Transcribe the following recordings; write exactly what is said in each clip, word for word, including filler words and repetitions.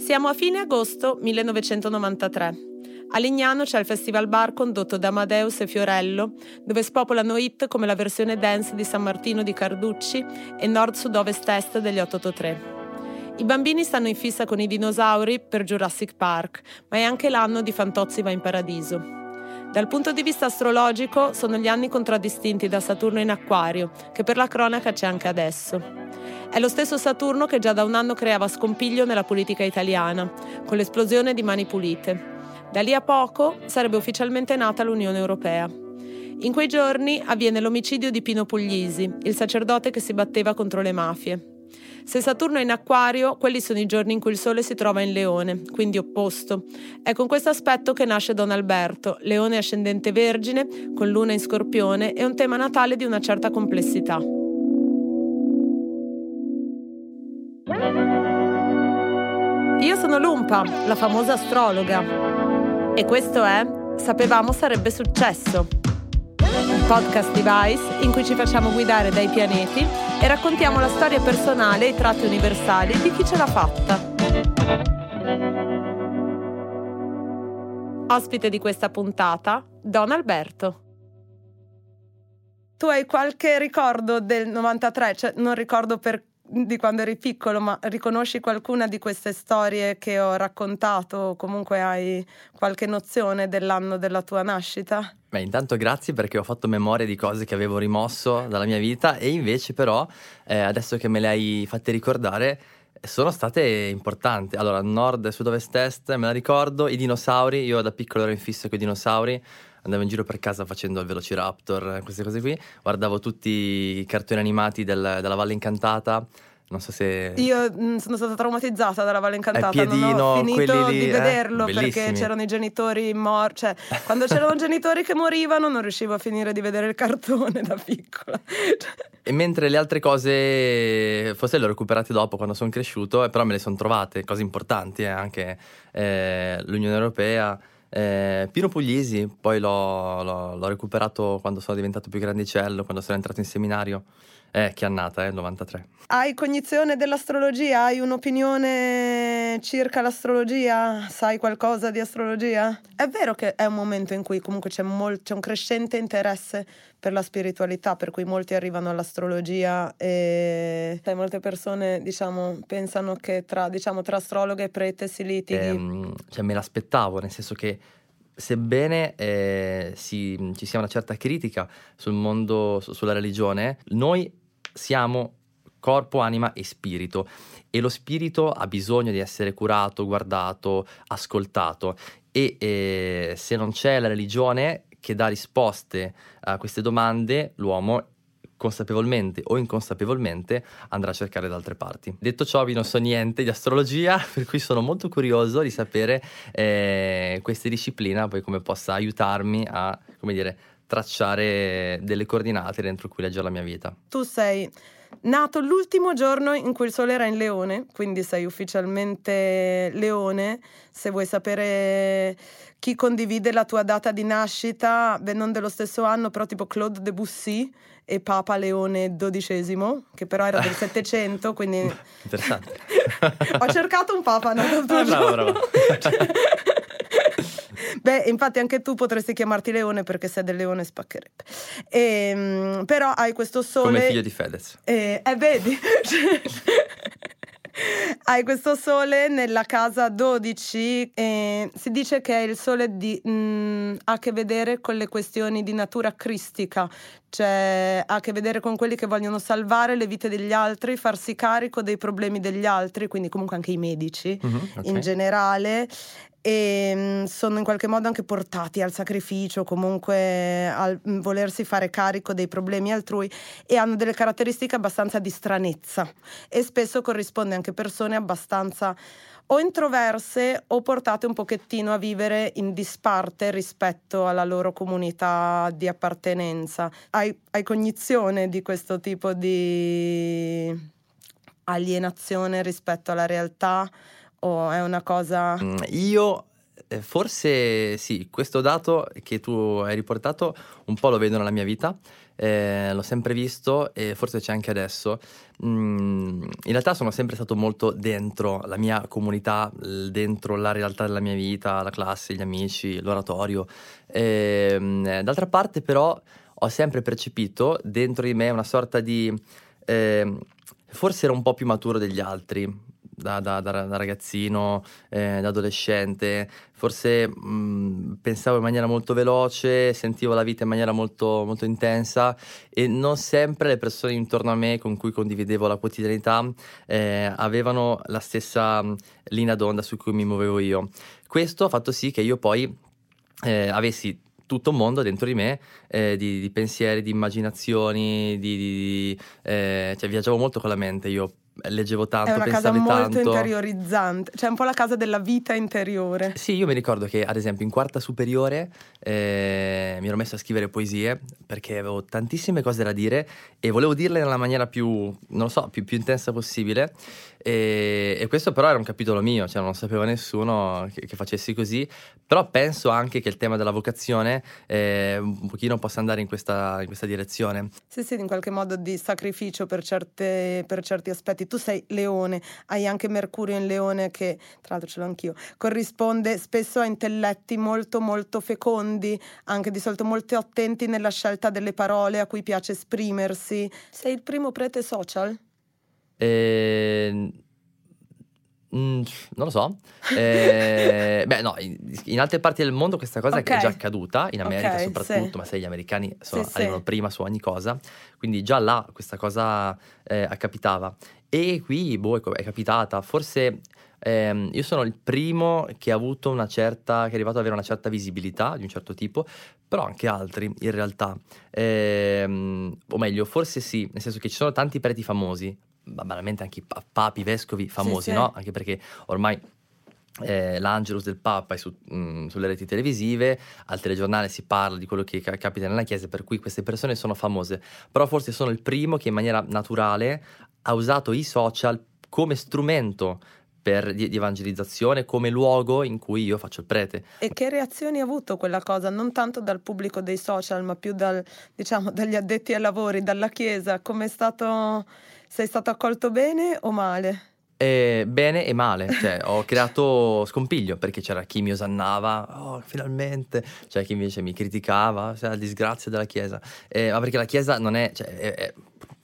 Siamo a fine agosto millenovecentonovantatré. A Legnano c'è il Festival Bar condotto da Amadeus e Fiorello, dove spopolano hit come la versione dance di San Martino di Carducci e Nord Sud Ovest Est degli otto otto tre. I bambini stanno in fissa con i dinosauri per Jurassic Park, ma è anche l'anno di Fantozzi va in paradiso. Dal punto di vista astrologico sono gli anni contraddistinti da Saturno in Acquario, che per la cronaca c'è anche adesso. È lo stesso Saturno che già da un anno creava scompiglio nella politica italiana, con l'esplosione di Mani Pulite. Da lì a poco sarebbe ufficialmente nata l'Unione Europea. In quei giorni avviene l'omicidio di Pino Puglisi, il sacerdote che si batteva contro le mafie. Se Saturno è in Acquario, quelli sono i giorni in cui il Sole si trova in Leone, quindi opposto. È con questo aspetto che nasce Don Alberto, leone ascendente vergine, con luna in Scorpione e un tema natale di una certa complessità. Io sono Lumpa, la famosa astrologa. E questo è Sapevamo sarebbe successo, un podcast di Vice in cui ci facciamo guidare dai pianeti e raccontiamo la storia personale e i tratti universali di chi ce l'ha fatta. Ospite di questa puntata, Don Alberto. Tu hai qualche ricordo del novantatré? Cioè, non ricordo per di quando eri piccolo, ma riconosci qualcuna di queste storie che ho raccontato o comunque hai qualche nozione dell'anno della tua nascita? Beh, intanto grazie perché ho fatto memoria di cose che avevo rimosso dalla mia vita e invece però, eh, adesso che me le hai fatte ricordare, sono state importanti. Allora, Nord, Sud, Ovest, Est, me la ricordo, i dinosauri, io da piccolo ero in fissa con i dinosauri, andavo in giro per casa facendo il Velociraptor, queste cose qui, guardavo tutti i cartoni animati del, della Valle Incantata, non so se... Io mh, sono stata traumatizzata dalla Valle Incantata, piedino, non ho finito lì, di vederlo eh, perché c'erano i genitori morti, cioè quando c'erano genitori che morivano non riuscivo a finire di vedere il cartone da piccola. E mentre le altre cose forse le ho recuperate dopo quando sono cresciuto, però me le sono trovate, cose importanti eh, anche eh, l'Unione Europea. Eh, Pino Puglisi poi l'ho, l'ho, l'ho recuperato quando sono diventato più grandicello, quando sono entrato in seminario. Eh, che annata, eh, novantatré. Hai cognizione dell'astrologia? Hai un'opinione circa l'astrologia? Sai qualcosa di astrologia? È vero che è un momento in cui comunque c'è, mol- c'è un crescente interesse per la spiritualità, per cui molti arrivano all'astrologia e sai, molte persone diciamo pensano che tra, diciamo, tra astrologa e prete si litighi. Ehm, cioè me l'aspettavo, nel senso che sebbene eh, si, ci sia una certa critica sul mondo, su, sulla religione, noi siamo corpo, anima e spirito e lo spirito ha bisogno di essere curato, guardato, ascoltato e eh, se non c'è la religione che dà risposte a queste domande, l'uomo consapevolmente o inconsapevolmente andrà a cercare da altre parti. Detto ciò, io non so niente di astrologia, per cui sono molto curioso di sapere eh, questa disciplina, poi come possa aiutarmi a, come dire, tracciare delle coordinate dentro cui leggere la mia vita. Tu sei nato l'ultimo giorno in cui il Sole era in Leone, quindi sei ufficialmente Leone. Se vuoi sapere chi condivide la tua data di nascita, beh, non dello stesso anno, però tipo Claude Debussy e Papa Leone dodicesimo, che però era del Settecento, quindi... Interessante. Ho cercato un Papa nato l'ultimo giorno. Beh, infatti anche tu potresti chiamarti Leone perché se è del Leone spaccherebbe. E, però hai questo sole... Come figlio di Fedez. E eh, vedi? Hai questo sole nella casa dodici e si dice che il sole di, mh, ha a che vedere con le questioni di natura cristica, cioè ha a che vedere con quelli che vogliono salvare le vite degli altri, farsi carico dei problemi degli altri, quindi comunque anche i medici mm-hmm, okay. in generale. E sono in qualche modo anche portati al sacrificio, comunque al volersi fare carico dei problemi altrui, e hanno delle caratteristiche abbastanza di stranezza e spesso corrisponde anche persone abbastanza o introverse o portate un pochettino a vivere in disparte rispetto alla loro comunità di appartenenza. Hai, hai cognizione di questo tipo di alienazione rispetto alla realtà? O è una cosa... Io forse sì, questo dato che tu hai riportato un po' lo vedo nella mia vita, eh, l'ho sempre visto e forse c'è anche adesso. Mm, in realtà sono sempre stato molto dentro la mia comunità, dentro la realtà della mia vita, la classe, gli amici, l'oratorio. Eh, d'altra parte però ho sempre percepito dentro di me una sorta di... Eh, forse ero un po' più maturo degli altri. Da, da, da, da ragazzino, eh, da adolescente, forse mh, pensavo in maniera molto veloce, sentivo la vita in maniera molto, molto intensa e non sempre le persone intorno a me con cui condividevo la quotidianità eh, avevano la stessa linea d'onda su cui mi muovevo io. Questo ha fatto sì che io poi eh, avessi tutto un mondo dentro di me, eh, di, di pensieri, di immaginazioni, di, di, eh, cioè viaggiavo molto con la mente io. Leggevo tanto, pensavo tanto. È una casa molto tanto. Interiorizzante, cioè un po' la casa della vita interiore. Sì, io mi ricordo che ad esempio in quarta superiore eh, mi ero messo a scrivere poesie perché avevo tantissime cose da dire e volevo dirle nella maniera più, non lo so, più, più intensa possibile e, e questo però era un capitolo mio, cioè non sapeva nessuno che, che facessi così, però penso anche che il tema della vocazione eh, un pochino possa andare in questa, in questa direzione. Sì, sì, in qualche modo di sacrificio per, certe, per certi aspetti. Tu sei leone, hai anche Mercurio in leone che, tra l'altro ce l'ho anch'io, corrisponde spesso a intelletti molto molto fecondi, anche di solito molto attenti nella scelta delle parole a cui piace esprimersi. Sei il primo prete social? Eh... Mm, non lo so, eh, beh no, in, in altre parti del mondo questa cosa okay. è già accaduta, in America okay, soprattutto, sì. Ma se gli americani sono, sì, arrivano sì. prima su ogni cosa, quindi già là questa cosa eh, accapitava e qui boh, è capitata, forse eh, io sono il primo che ha avuto una certa, che è arrivato ad avere una certa visibilità di un certo tipo, però anche altri in realtà, eh, o meglio forse sì, nel senso che ci sono tanti preti famosi, banalmente anche i papi, vescovi famosi, sì, sì. No? Anche perché ormai eh, l'Angelus del Papa è su, mh, sulle reti televisive, al telegiornale si parla di quello che ca- capita nella chiesa, per cui queste persone sono famose, però forse sono il primo che in maniera naturale ha usato i social come strumento per, di, di evangelizzazione, come luogo in cui io faccio il prete. E che reazioni ha avuto quella cosa? Non tanto dal pubblico dei social, ma più dal, diciamo, dagli addetti ai lavori, dalla chiesa, come è stato... Sei stato accolto bene o male? Eh, bene e male, cioè ho creato scompiglio perché c'era chi mi osannava, oh finalmente, cioè chi invece mi criticava, cioè la disgrazia della Chiesa, eh, ma perché la Chiesa non è... Cioè, è, è...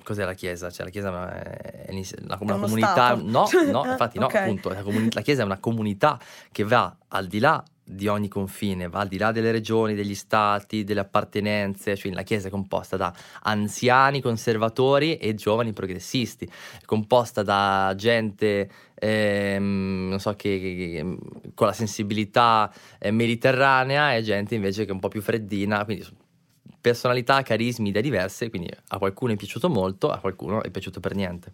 Cos'è la Chiesa? Cioè la Chiesa è una, una comunità... Stato. No, no, infatti no, okay. Appunto, la, comuni- la Chiesa è una comunità che va al di là di ogni confine, va al di là delle regioni, degli stati, delle appartenenze, cioè la Chiesa è composta da anziani conservatori e giovani progressisti, è composta da gente ehm, non so che, che con la sensibilità eh, mediterranea e gente invece che è un po' più freddina, quindi personalità, carismi, idee diverse, quindi a qualcuno è piaciuto molto, a qualcuno è piaciuto per niente.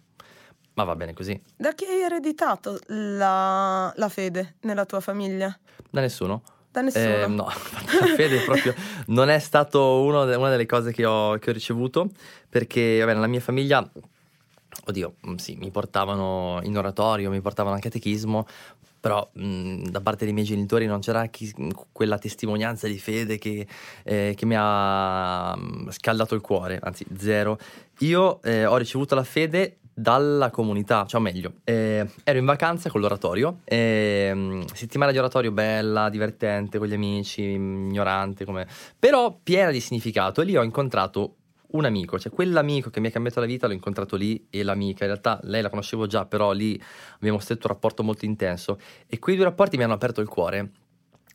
Ma va bene così. Da chi hai ereditato la, la fede nella tua famiglia? Da nessuno. Da nessuno? Eh, no, la fede proprio non è stato uno de, una delle cose che ho, che ho ricevuto, perché vabbè, nella mia famiglia, oddio, sì, mi portavano in oratorio, mi portavano al catechismo, però mh, da parte dei miei genitori non c'era chi, quella testimonianza di fede che, eh, che mi ha scaldato il cuore, anzi zero. Io eh, ho ricevuto la fede dalla comunità, cioè o meglio eh, ero in vacanza con l'oratorio, eh, settimana di oratorio bella, divertente, con gli amici, ignorante come, però piena di significato, e lì ho incontrato un amico, cioè quell'amico che mi ha cambiato la vita l'ho incontrato lì, e l'amica in realtà lei la conoscevo già, però lì abbiamo stretto un rapporto molto intenso e quei due rapporti mi hanno aperto il cuore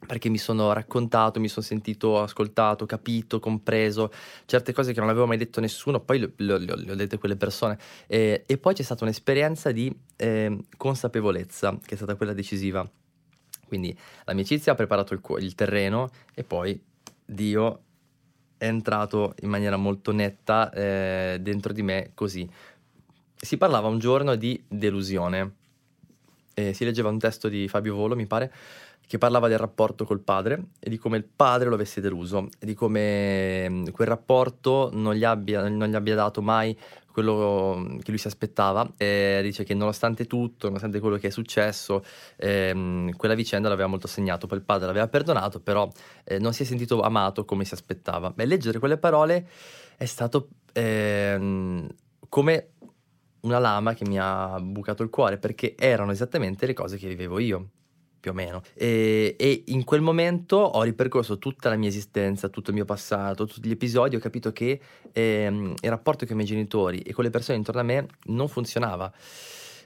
perché mi sono raccontato, mi sono sentito ascoltato, capito, compreso, certe cose che non avevo mai detto a nessuno, poi le, le, le ho dette a quelle persone, e, e poi c'è stata un'esperienza di eh, consapevolezza che è stata quella decisiva, quindi l'amicizia ha preparato il, il terreno e poi Dio è entrato in maniera molto netta eh, dentro di me così. Si parlava un giorno di delusione, eh, si leggeva un testo di Fabio Volo, mi pare, che parlava del rapporto col padre e di come il padre lo avesse deluso e di come quel rapporto non gli abbia, non gli abbia dato mai quello che lui si aspettava, e dice che nonostante tutto, nonostante quello che è successo, ehm, quella vicenda l'aveva molto segnato. Poi il padre l'aveva perdonato, però eh, non si è sentito amato come si aspettava. Beh, leggere quelle parole è stato ehm, come una lama che mi ha bucato il cuore, perché erano esattamente le cose che vivevo io, più o meno, e, e in quel momento ho ripercorso tutta la mia esistenza, tutto il mio passato, tutti gli episodi. Ho capito che ehm, il rapporto con i miei genitori e con le persone intorno a me non funzionava.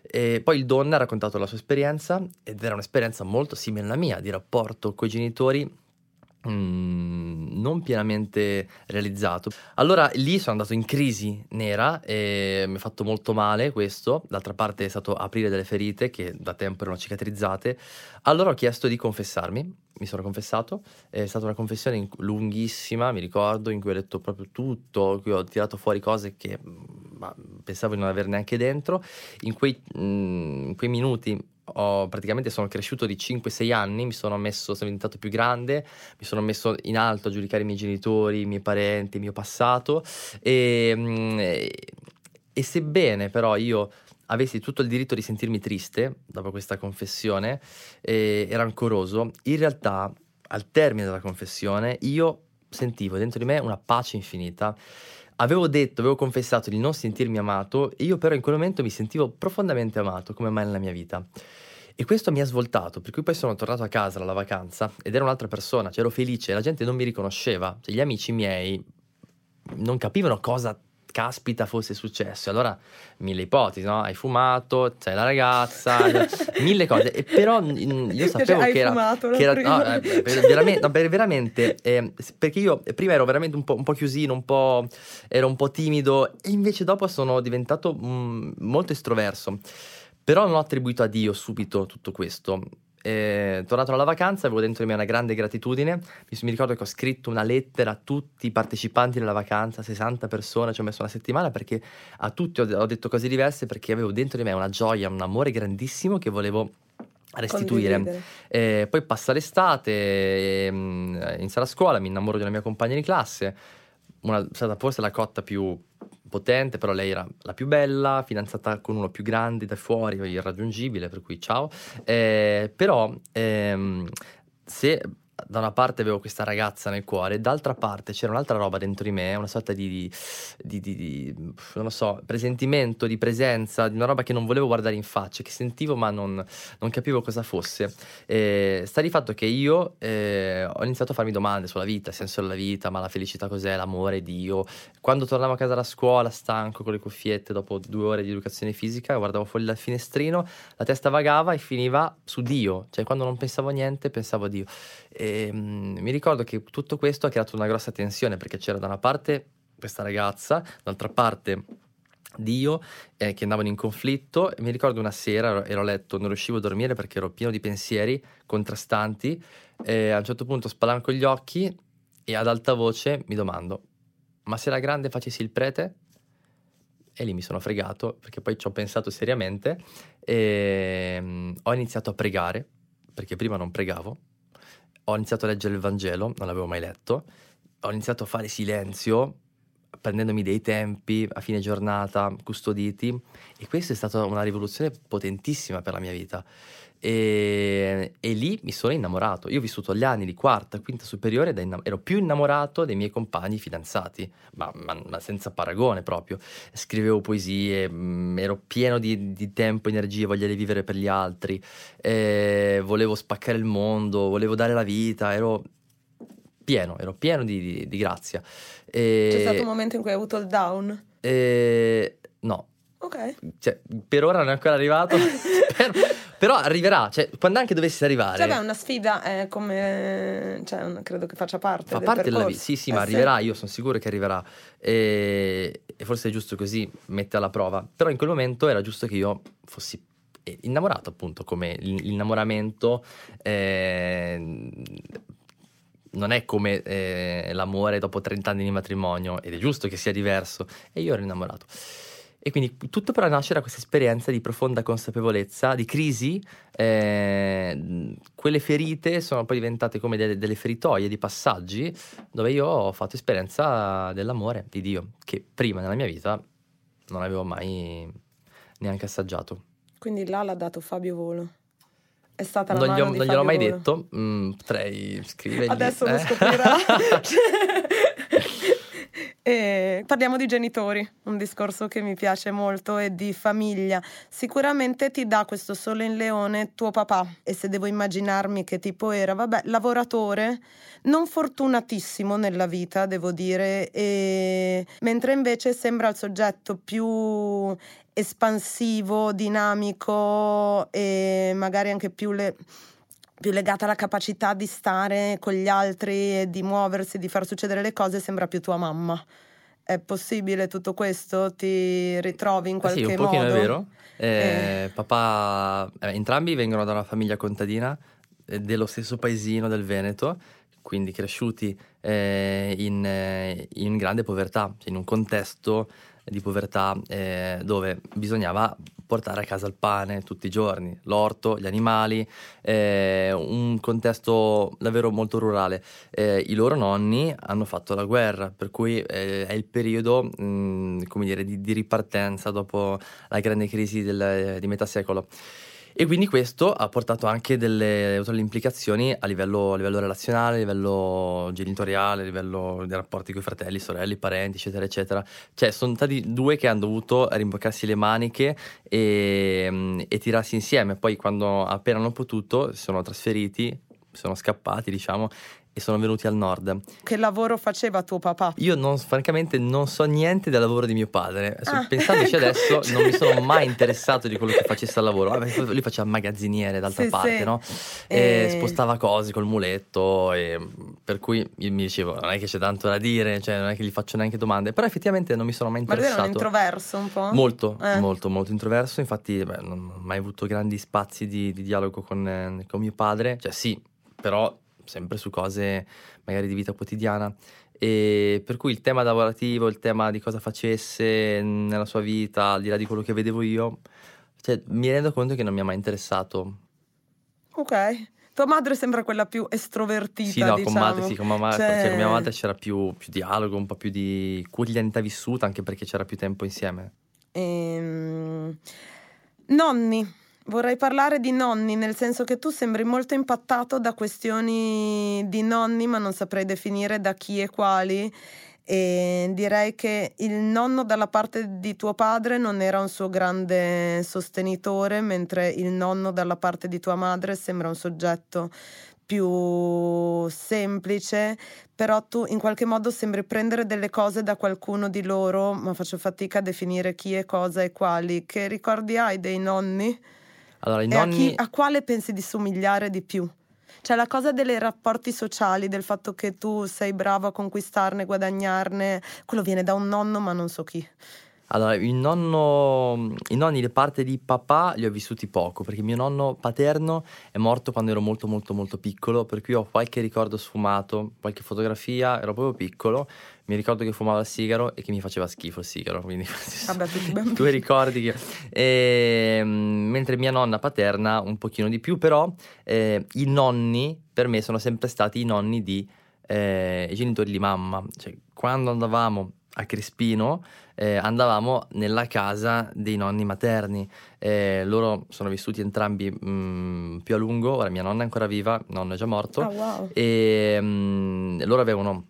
E poi il Don ha raccontato la sua esperienza, ed era un'esperienza molto simile alla mia, di rapporto coi genitori Mm, non pienamente realizzato. Allora lì sono andato in crisi nera e mi ha fatto molto male questo. D'altra parte è stato aprire delle ferite che da tempo erano cicatrizzate. Allora ho chiesto di confessarmi, mi sono confessato. È stata una confessione in- lunghissima, mi ricordo, in cui ho detto proprio tutto, in cui ho tirato fuori cose che ma, pensavo di non aver neanche dentro. In quei, mm, in quei minuti Ho, praticamente sono cresciuto di cinque sei anni, mi sono messo, sono diventato più grande, mi sono messo in alto a giudicare i miei genitori, i miei parenti, il mio passato, e, e sebbene però io avessi tutto il diritto di sentirmi triste dopo questa confessione e eh, rancoroso, in realtà al termine della confessione io sentivo dentro di me una pace infinita. Avevo detto, avevo confessato di non sentirmi amato, io però in quel momento mi sentivo profondamente amato, come mai nella mia vita. E questo mi ha svoltato, per cui poi sono tornato a casa alla vacanza ed ero un'altra persona, cioè ero felice, la gente non mi riconosceva, cioè, gli amici miei non capivano cosa caspita fosse successo. E allora mille ipotesi, no? Hai fumato, c'hai la ragazza, mille cose. E però io sapevo cioè, che, era, che era no, eh, veramente, no, veramente eh, perché io prima ero veramente un po', un po' chiusino, un po' ero un po' timido, e invece dopo sono diventato mh, molto estroverso. Però non ho attribuito a Dio subito tutto questo. Eh, tornato alla vacanza avevo dentro di me una grande gratitudine. mi, mi ricordo che ho scritto una lettera a tutti i partecipanti della vacanza, sessanta persone, ci ho messo una settimana, perché a tutti ho, ho detto cose diverse, perché avevo dentro di me una gioia, un amore grandissimo che volevo restituire. Eh, poi passa l'estate, eh, inizia la scuola, mi innamoro di una mia compagna di classe, una, stata forse la cotta più potente, però lei era la più bella, fidanzata con uno più grande da fuori, irraggiungibile, per cui ciao. Eh, però ehm, se da una parte avevo questa ragazza nel cuore, d'altra parte c'era un'altra roba dentro di me, una sorta di, di, di, di non lo so, presentimento di presenza, di una roba che non volevo guardare in faccia, che sentivo ma non, non capivo cosa fosse. Eh, sta di fatto che io eh, ho iniziato a farmi domande sulla vita, il senso della vita, ma la felicità cos'è, l'amore, Dio. Quando tornavo a casa da scuola stanco con le cuffiette dopo due ore di educazione fisica, guardavo fuori dal finestrino, la testa vagava e finiva su Dio, cioè quando non pensavo a niente pensavo a Dio. Eh, E mi ricordo che tutto questo ha creato una grossa tensione, perché c'era da una parte questa ragazza, d'altra parte Dio, eh, che andavano in conflitto. E mi ricordo una sera ero a letto, non riuscivo a dormire perché ero pieno di pensieri contrastanti, e a un certo punto spalanco gli occhi e ad alta voce mi domando: ma se la grande facessi il prete? E lì mi sono fregato, perché poi ci ho pensato seriamente e ho iniziato a pregare, perché prima non pregavo. Ho iniziato a leggere il Vangelo, non l'avevo mai letto, ho iniziato a fare silenzio, prendendomi dei tempi a fine giornata, custoditi, e questa è stata una rivoluzione potentissima per la mia vita. E, e lì mi sono innamorato. Io ho vissuto gli anni di quarta, quinta superiore, da innam- ero più innamorato dei miei compagni fidanzati, ma, ma, ma senza paragone proprio. Scrivevo poesie, mh, ero pieno di, di tempo, energie, voglia di vivere per gli altri, eh, volevo spaccare il mondo, volevo dare la vita, ero pieno, ero pieno di, di, di grazia. E c'è stato un momento in cui hai avuto il down? Eh, no. Ok. Cioè, per ora non è ancora arrivato. Spero. Però arriverà, cioè quando anche dovessi arrivare. Cioè, beh, una sfida è come, cioè, credo che faccia parte. Fa del parte percorso. Della vita. Sì, sì, eh, ma arriverà, sì. Io sono sicuro che arriverà. E, e forse è giusto così, mette alla prova. Però in quel momento era giusto che io fossi innamorato, appunto, come l'innamoramento. Eh, non è come eh, l'amore dopo trenta anni di matrimonio, ed è giusto che sia diverso. E io ero innamorato. E quindi tutto però nasce da questa esperienza di profonda consapevolezza, di crisi. Eh, quelle ferite sono poi diventate come delle, delle feritoie, di passaggi, dove io ho fatto esperienza dell'amore di Dio, che prima nella mia vita non avevo mai neanche assaggiato. Quindi là l'ha dato Fabio Volo. È stata la non mano gli ho, di non gliel'ho mai Volo. detto, mm, potrei scrivergli. Adesso eh. lo scoprirà. E parliamo di genitori, un discorso che mi piace molto, e di famiglia. Sicuramente ti dà questo sole in leone tuo papà, e se devo immaginarmi che tipo era, vabbè, lavoratore, non fortunatissimo nella vita, devo dire, e... mentre invece sembra il soggetto più espansivo, dinamico e magari anche più le... più legata alla capacità di stare con gli altri e di muoversi, di far succedere le cose, sembra più tua mamma. È possibile tutto questo? Ti ritrovi in qualche eh sì, un modo? Sì, un pochino è vero. Eh, eh. Papà, eh, entrambi vengono da una famiglia contadina, eh, dello stesso paesino del Veneto, quindi cresciuti eh, in, eh, in grande povertà, in un contesto di povertà eh, dove bisognava portare a casa il pane tutti i giorni, l'orto, gli animali, eh, un contesto davvero molto rurale. Eh, i loro nonni hanno fatto la guerra, per cui eh, è il periodo mh, come dire, di, di ripartenza dopo la grande crisi del, di metà secolo. E quindi questo ha portato anche delle, delle implicazioni a livello, a livello relazionale, a livello genitoriale, a livello dei rapporti con i fratelli, sorelle, parenti, eccetera, eccetera. Cioè, sono stati due che hanno dovuto rimboccarsi le maniche e, e tirarsi insieme. Poi, quando appena hanno potuto, si sono trasferiti, sono scappati, diciamo, e sono venuti al nord. Che lavoro faceva tuo papà? Io non, francamente non so niente del lavoro di mio padre. Ah, Pensandoci ecco. adesso non mi sono mai interessato di quello che facesse al lavoro. Vabbè, lui faceva magazziniere d'altra sì, parte, sì. no? E... E spostava cose col muletto, e per cui io mi dicevo non è che c'è tanto da dire, cioè non è che gli faccio neanche domande, però effettivamente non mi sono mai interessato. Ma lui era un introverso un po'? Molto, eh. molto, molto introverso. Infatti beh, non ho mai avuto grandi spazi di, di dialogo con, eh, con mio padre. Cioè sì, però... sempre su cose magari di vita quotidiana, e per cui il tema lavorativo, il tema di cosa facesse nella sua vita, al di là di quello che vedevo io, cioè, mi rendo conto che non mi ha mai interessato. Ok. Tua madre sembra quella più estrovertita, sì, no, diciamo. Con madre, sì, con mamma, cioè... cioè, mia madre c'era più, più dialogo, un po' più di quotidianità vissuta, anche perché c'era più tempo insieme. Ehm... Nonni. Vorrei parlare di nonni, nel senso che tu sembri molto impattato da questioni di nonni, ma non saprei definire da chi e quali, e direi che il nonno dalla parte di tuo padre non era un suo grande sostenitore, mentre il nonno dalla parte di tua madre sembra un soggetto più semplice, però tu in qualche modo sembri prendere delle cose da qualcuno di loro, ma faccio fatica a definire chi e cosa e quali. Che ricordi hai dei nonni? Allora, i nonni... A, chi, a quale pensi di somigliare di più? Cioè la cosa dei rapporti sociali, del fatto che tu sei bravo a conquistarne, guadagnarne, quello viene da un nonno ma non so chi. Allora, il nonno, i nonni da parte di papà li ho vissuti poco, perché mio nonno paterno è morto quando ero molto molto molto piccolo, per cui ho qualche ricordo sfumato, qualche fotografia, ero proprio piccolo. Mi ricordo che fumava il sigaro e che mi faceva schifo il sigaro, quindi vabbè, due ricordi che... e, mentre mia nonna paterna un pochino di più, però eh, i nonni per me sono sempre stati i nonni di eh, i genitori di mamma. Cioè, quando andavamo a Crispino eh, andavamo nella casa dei nonni materni, eh, loro sono vissuti entrambi mh, più a lungo. Ora mia nonna è ancora viva, nonno è già morto. Oh, wow. E mh, loro avevano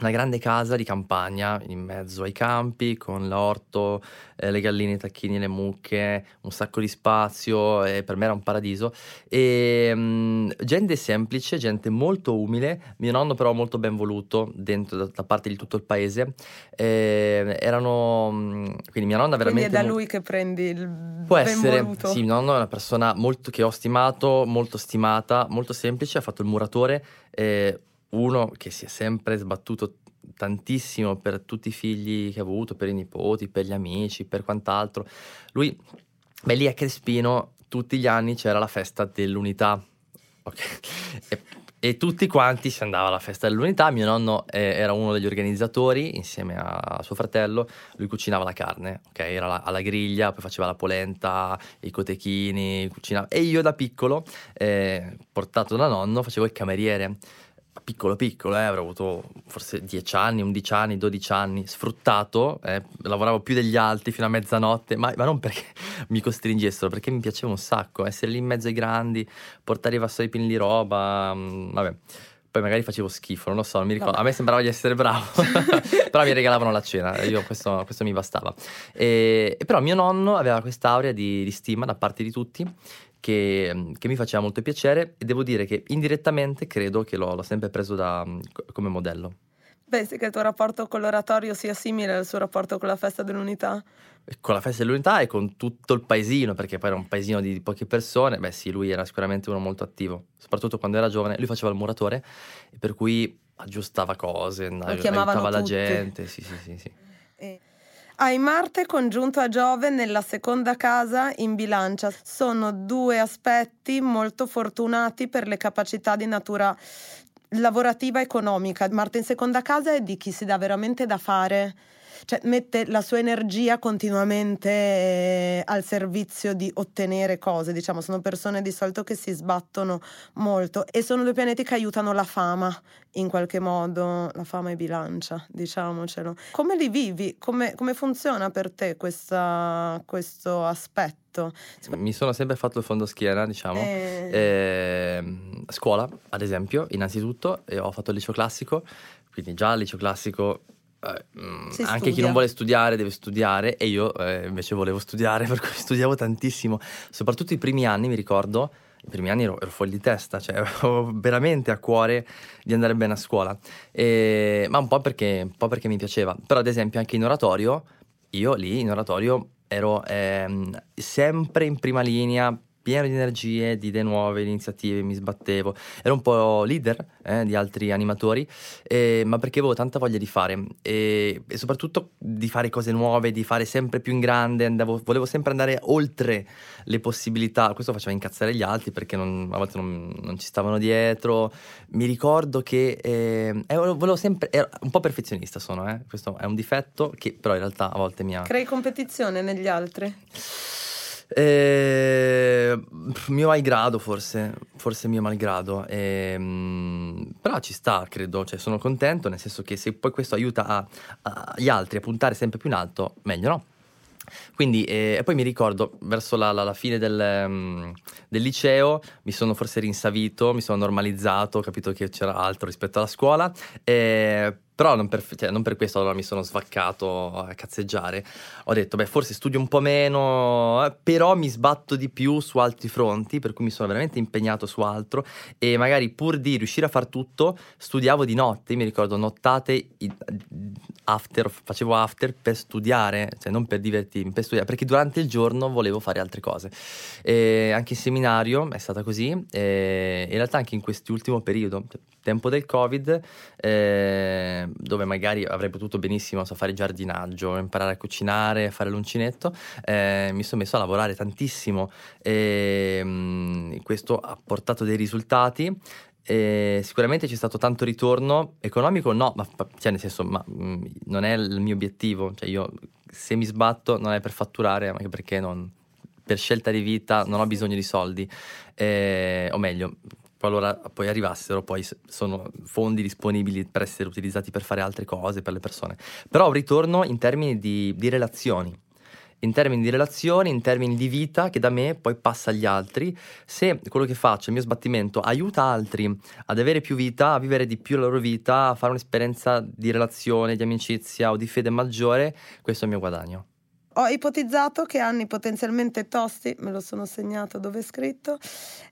una grande casa di campagna in mezzo ai campi, con l'orto, eh, le galline, i tacchini, le mucche, un sacco di spazio, eh, per me era un paradiso. E mh, gente semplice, gente molto umile, mio nonno però molto ben voluto dentro, da, da parte di tutto il paese. Eh, erano quindi mia nonna veramente, quindi è da lui che prendi il può ben essere voluto. Sì, mio nonno è una persona molto che ho stimato, molto stimata, molto semplice, ha fatto il muratore, eh, uno che si è sempre sbattuto tantissimo per tutti i figli che ha avuto, per i nipoti, per gli amici, per quant'altro. Lui, beh, lì a Crespino tutti gli anni c'era la festa dell'unità, okay. e, e tutti quanti si andava alla festa dell'unità. Mio nonno eh, era uno degli organizzatori insieme a, a suo fratello. Lui cucinava la carne, okay? Era la, alla griglia, poi faceva la polenta, i cotechini, cucinava. E io da piccolo, eh, portato da nonno, facevo il cameriere. piccolo piccolo, eh, avrò avuto forse dieci anni, undici anni, dodici anni, sfruttato, eh, lavoravo più degli altri fino a mezzanotte, ma, ma non perché mi costringessero, perché mi piaceva un sacco essere lì in mezzo ai grandi, portare i vassoi pieni di roba, mh, vabbè. Poi magari facevo schifo, non lo so, non mi ricordo. No. A me sembrava di essere bravo, però mi regalavano la cena, io questo, questo mi bastava. E, e però mio nonno aveva questa aurea di, di stima da parte di tutti, che, che mi faceva molto piacere, e devo dire che indirettamente credo che l'ho, l'ho sempre preso da, come modello. Pensi che il tuo rapporto con l'oratorio sia simile al suo rapporto con la festa dell'unità? Con la festa dell'unità e con tutto il paesino, perché poi era un paesino di poche persone. Beh sì, lui era sicuramente uno molto attivo, soprattutto quando era giovane. Lui faceva il muratore, per cui aggiustava cose, aiutava la gente. Sì, sì, sì, sì. E... Hai Marte congiunto a Giove nella seconda casa in bilancia. Sono due aspetti molto fortunati per le capacità di natura lavorativa e economica. Marte in seconda casa è di chi si dà veramente da fare, cioè mette la sua energia continuamente eh, al servizio di ottenere cose, diciamo. Sono persone di solito che si sbattono molto, e sono due pianeti che aiutano la fama in qualche modo, la fama e bilancia, diciamocelo. Come li vivi? Come, come funziona per te questa, questo aspetto? Mi sono sempre fatto il fondoschiena, diciamo, eh... Eh, scuola ad esempio, innanzitutto, e ho fatto il liceo classico, quindi già il liceo classico Eh, anche studia. Chi non vuole studiare deve studiare, e io eh, invece volevo studiare, per cui studiavo tantissimo, soprattutto i primi anni. Mi ricordo i primi anni ero, ero fuori di testa, cioè avevo veramente a cuore di andare bene a scuola, e, ma un po' perché un po' perché mi piaceva. Però ad esempio anche in oratorio, io lì in oratorio ero ehm, sempre in prima linea, pieno di energie, di idee nuove, di iniziative, mi sbattevo. Ero un po' leader eh, di altri animatori, eh, ma perché avevo tanta voglia di fare, e, e soprattutto di fare cose nuove, di fare sempre più in grande. Andavo, volevo sempre andare oltre le possibilità. Questo faceva incazzare gli altri, perché non, a volte non, non ci stavano dietro. Mi ricordo che eh, volevo sempre, ero un po' perfezionista sono, eh. Questo è un difetto che però in realtà a volte mi ha... Crei competizione negli altri? Eh, mio malgrado, forse forse mio malgrado, eh, però ci sta, credo, cioè sono contento, nel senso che se poi questo aiuta a, a, gli altri a puntare sempre più in alto, meglio, no? Quindi eh, e poi mi ricordo verso la, la, la fine del, um, del liceo mi sono forse rinsavito, mi sono normalizzato, ho capito che c'era altro rispetto alla scuola, eh, però non per, cioè, non per questo allora mi sono svaccato a cazzeggiare. Ho detto beh, forse studio un po' meno, eh, però mi sbatto di più su altri fronti, per cui mi sono veramente impegnato su altro, e magari pur di riuscire a far tutto studiavo di notte. Mi ricordo nottate in, after, facevo after per studiare, cioè non per divertirmi, per studiare, perché durante il giorno volevo fare altre cose. E anche in seminario è stata così, e in realtà anche in quest'ultimo periodo, tempo del Covid, eh, dove magari avrei potuto benissimo so, fare giardinaggio, imparare a cucinare, fare l'uncinetto, eh, mi sono messo a lavorare tantissimo, e mh, questo ha portato dei risultati. E sicuramente c'è stato tanto ritorno economico, no, ma cioè, nel senso, ma mh, non è il mio obiettivo, cioè io se mi sbatto non è per fatturare, ma anche perché non, per scelta di vita non ho bisogno di soldi, eh, o meglio, qualora poi arrivassero, poi sono fondi disponibili per essere utilizzati per fare altre cose per le persone. Però un ritorno in termini di, di relazioni, in termini di relazioni, in termini di vita, che da me poi passa agli altri. Se quello che faccio, il mio sbattimento, aiuta altri ad avere più vita, a vivere di più la loro vita, a fare un'esperienza di relazione, di amicizia o di fede maggiore, questo è il mio guadagno. Ho ipotizzato che anni potenzialmente tosti, me lo sono segnato dove è scritto,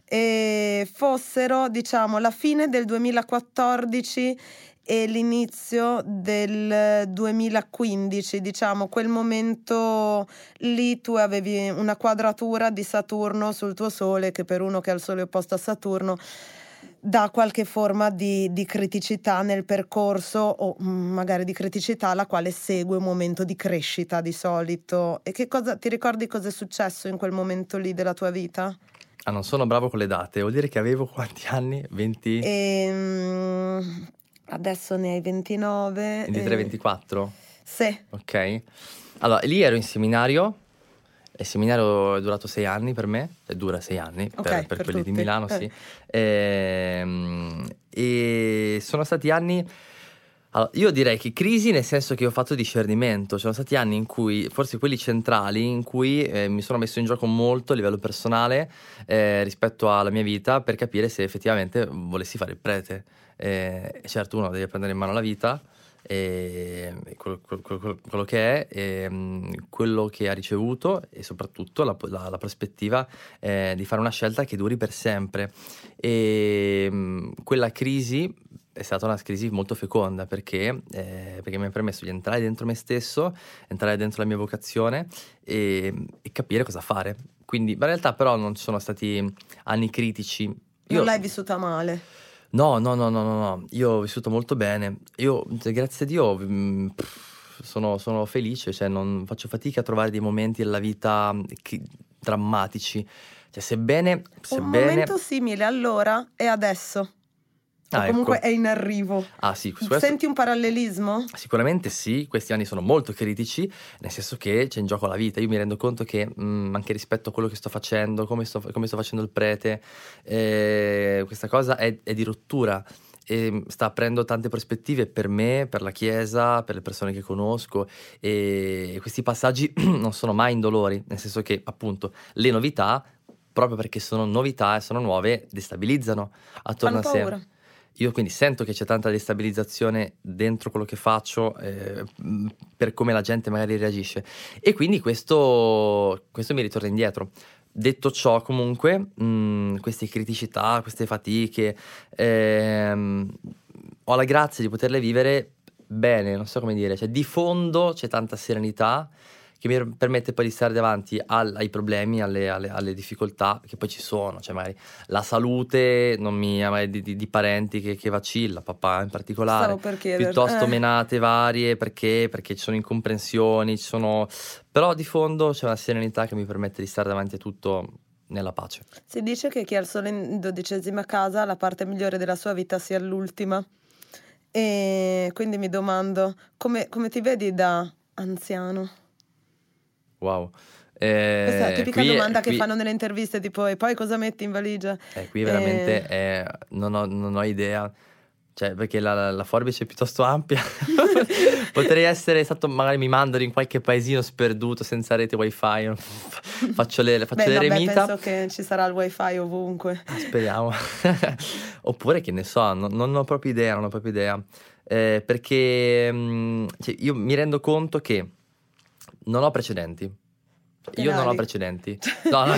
e fossero, diciamo, la fine del duemilaquattordici e l'inizio del duemilaquindici, diciamo quel momento lì. Tu avevi una quadratura di Saturno sul tuo Sole, che per uno che ha il Sole opposto a Saturno dà qualche forma di, di criticità nel percorso, o magari di criticità alla quale segue un momento di crescita di solito. E che cosa ti ricordi, cosa è successo in quel momento lì della tua vita? Ah, non sono bravo con le date, vuol dire che avevo quanti anni? venti? Ehm, adesso ne hai ventinove. ventitré, e... ventiquattro? Sì. Ok. Allora, lì ero in seminario, Il seminario è durato sei anni per me, dura sei anni, okay, per, per, per quelli tutti. Di Milano, eh. Sì. E, e sono stati anni, allora, io direi che crisi nel senso che ho fatto discernimento, sono stati anni in cui, forse quelli centrali, in cui eh, mi sono messo in gioco molto a livello personale eh, rispetto alla mia vita per capire se effettivamente volessi fare il prete. Eh, certo, uno deve prendere in mano la vita, e quello, quello, quello che è e quello che ha ricevuto e soprattutto la, la, la prospettiva eh, di fare una scelta che duri per sempre. E quella crisi è stata una crisi molto feconda perché, eh, perché mi ha permesso di entrare dentro me stesso, entrare dentro la mia vocazione e, e capire cosa fare. Quindi in realtà però non sono stati anni critici. Io, non l'hai vissuta male? No, no, no, no, no, io ho vissuto molto bene. Io, grazie a Dio, pff, sono, sono felice, cioè non faccio fatica a trovare dei momenti della vita che, drammatici. Cioè, sebbene, sebbene... Un momento simile allora e adesso. Ah, comunque ecco. È in arrivo. Ah, sì, questo... Senti un parallelismo? Sicuramente sì, questi anni sono molto critici, nel senso che c'è in gioco la vita. Io mi rendo conto che mh, anche rispetto a quello che sto facendo, come sto, come sto facendo il prete, eh, questa cosa è, è di rottura. E sta aprendo tante prospettive per me, per la Chiesa, per le persone che conosco, e questi passaggi non sono mai indolori, nel senso che appunto le novità, proprio perché sono novità e sono nuove, destabilizzano attorno Fanno a sé. Paura. Io quindi sento che c'è tanta destabilizzazione dentro quello che faccio, eh, per come la gente magari reagisce, e quindi questo, questo mi ritorna indietro. Detto ciò, comunque, mh, queste criticità, queste fatiche, ehm, ho la grazia di poterle vivere bene, non so come dire, cioè di fondo c'è tanta serenità che mi permette poi di stare davanti al, ai problemi, alle, alle, alle difficoltà che poi ci sono, cioè magari la salute non mia, ma di, di, di parenti che, che vacilla, papà in particolare, per piuttosto eh. menate varie, perché perché ci sono incomprensioni, ci sono, però di fondo c'è una serenità che mi permette di stare davanti a tutto nella pace. Si dice che chi ha il sole in dodicesima casa, la parte migliore della sua vita sia l'ultima, e quindi mi domando come, come ti vedi da anziano? Wow. Eh, questa è la tipica domanda è, qui, che fanno nelle interviste, tipo e poi cosa metti in valigia? Eh, qui veramente eh. Eh, non, ho, non ho idea, cioè perché la, la forbice è piuttosto ampia. Potrei essere stato, magari mi mandano in qualche paesino sperduto senza rete wifi, faccio le faccio Beh, l'eremita. Vabbè, penso che ci sarà il wifi ovunque. Speriamo. Oppure che ne so, non, non ho proprio idea, non ho proprio idea, eh, perché mh, cioè, io mi rendo conto che non ho precedenti. Penali. Io non ho precedenti. No, no.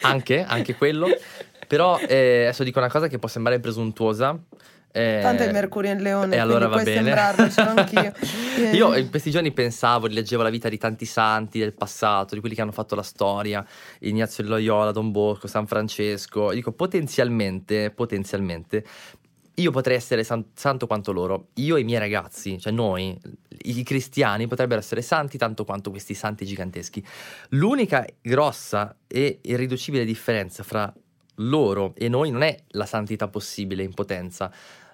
anche, anche quello. Però eh, adesso dico una cosa che può sembrare presuntuosa. Eh, Tanto è Mercurio in Leone, e allora va bene. Anch'io. Eh. Io in questi giorni pensavo, leggevo la vita di tanti santi del passato, di quelli che hanno fatto la storia, Ignazio di Loiola, Don Bosco, San Francesco. Dico potenzialmente, potenzialmente. Io potrei essere san- santo quanto loro, io e i miei ragazzi, cioè noi, i cristiani potrebbero essere santi tanto quanto questi santi giganteschi. L'unica grossa e irriducibile differenza fra loro e noi non è la santità possibile in potenza,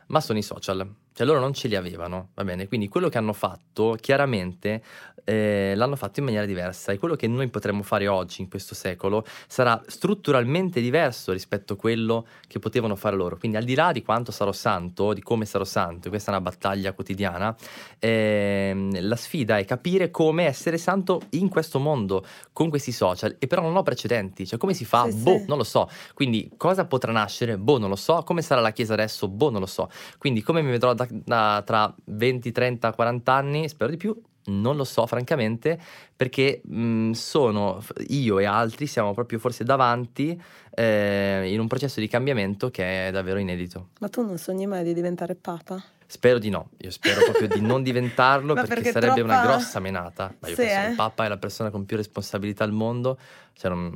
ma sono i social, cioè loro non ce li avevano, va bene? Quindi quello che hanno fatto chiaramente eh, l'hanno fatto in maniera diversa, e quello che noi potremmo fare oggi in questo secolo sarà strutturalmente diverso rispetto a quello che potevano fare loro. Quindi al di là di quanto sarò santo, di come sarò santo, questa è una battaglia quotidiana, eh, la sfida è capire come essere santo in questo mondo con questi social, e però non ho precedenti, cioè come si fa? Sì, boh, sì. Non lo so. Quindi cosa potrà nascere? Boh, non lo so. Come sarà la Chiesa adesso? Boh, non lo so. Quindi come mi vedrò da, da, tra venti, trenta, quaranta anni, spero di più, non lo so francamente, perché mh, sono, io e altri siamo proprio forse davanti eh, in un processo di cambiamento che è davvero inedito. Ma tu non sogni mai di diventare papa? Spero di no, io spero proprio di non diventarlo perché, perché sarebbe troppa... una grossa menata. Ma io sì, penso eh? che il papa è la persona con più responsabilità al mondo, cioè non...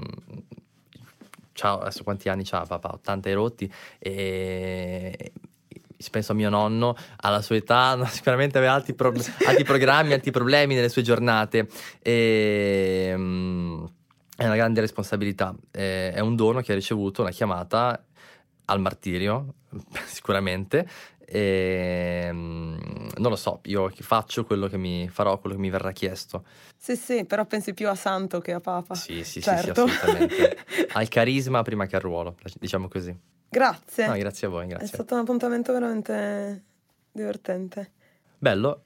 Ciao, adesso quanti anni c'ha papà? ottanta e rotti, e... penso a mio nonno, alla sua età, no, sicuramente aveva altri, pro- altri programmi, altri problemi nelle sue giornate, e, um, è una grande responsabilità, e, è un dono che ha ricevuto, una chiamata al martirio sicuramente, E, non lo so, io faccio quello che mi farò, quello che mi verrà chiesto. Sì, sì, però pensi più a santo che a papa. Sì, sì, certo. Sì, sì, assolutamente. Al carisma prima che al ruolo, diciamo così. Grazie. No, grazie a voi, grazie. È stato un appuntamento veramente divertente. Bello.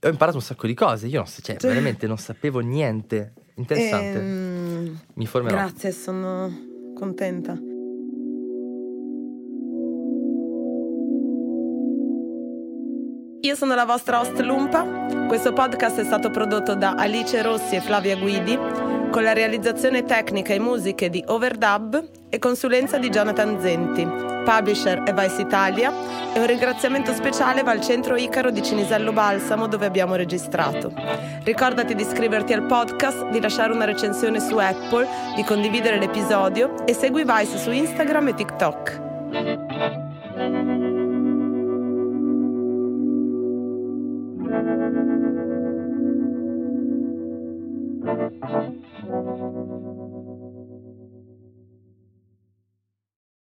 Ho imparato un sacco di cose, io non so, cioè, cioè. veramente non sapevo niente. Interessante. Ehm, Mi informerò. Grazie, sono contenta. Io sono la vostra host Lumpa. Questo podcast è stato prodotto da Alice Rossi e Flavia Guidi, con la realizzazione tecnica e musiche di Overdub e consulenza di Jonathan Zenti, publisher e Vice Italia, e un ringraziamento speciale va al Centro Icaro di Cinisello Balsamo, dove abbiamo registrato. Ricordati di iscriverti al podcast, di lasciare una recensione su Apple, di condividere l'episodio e segui Vice su Instagram e TikTok.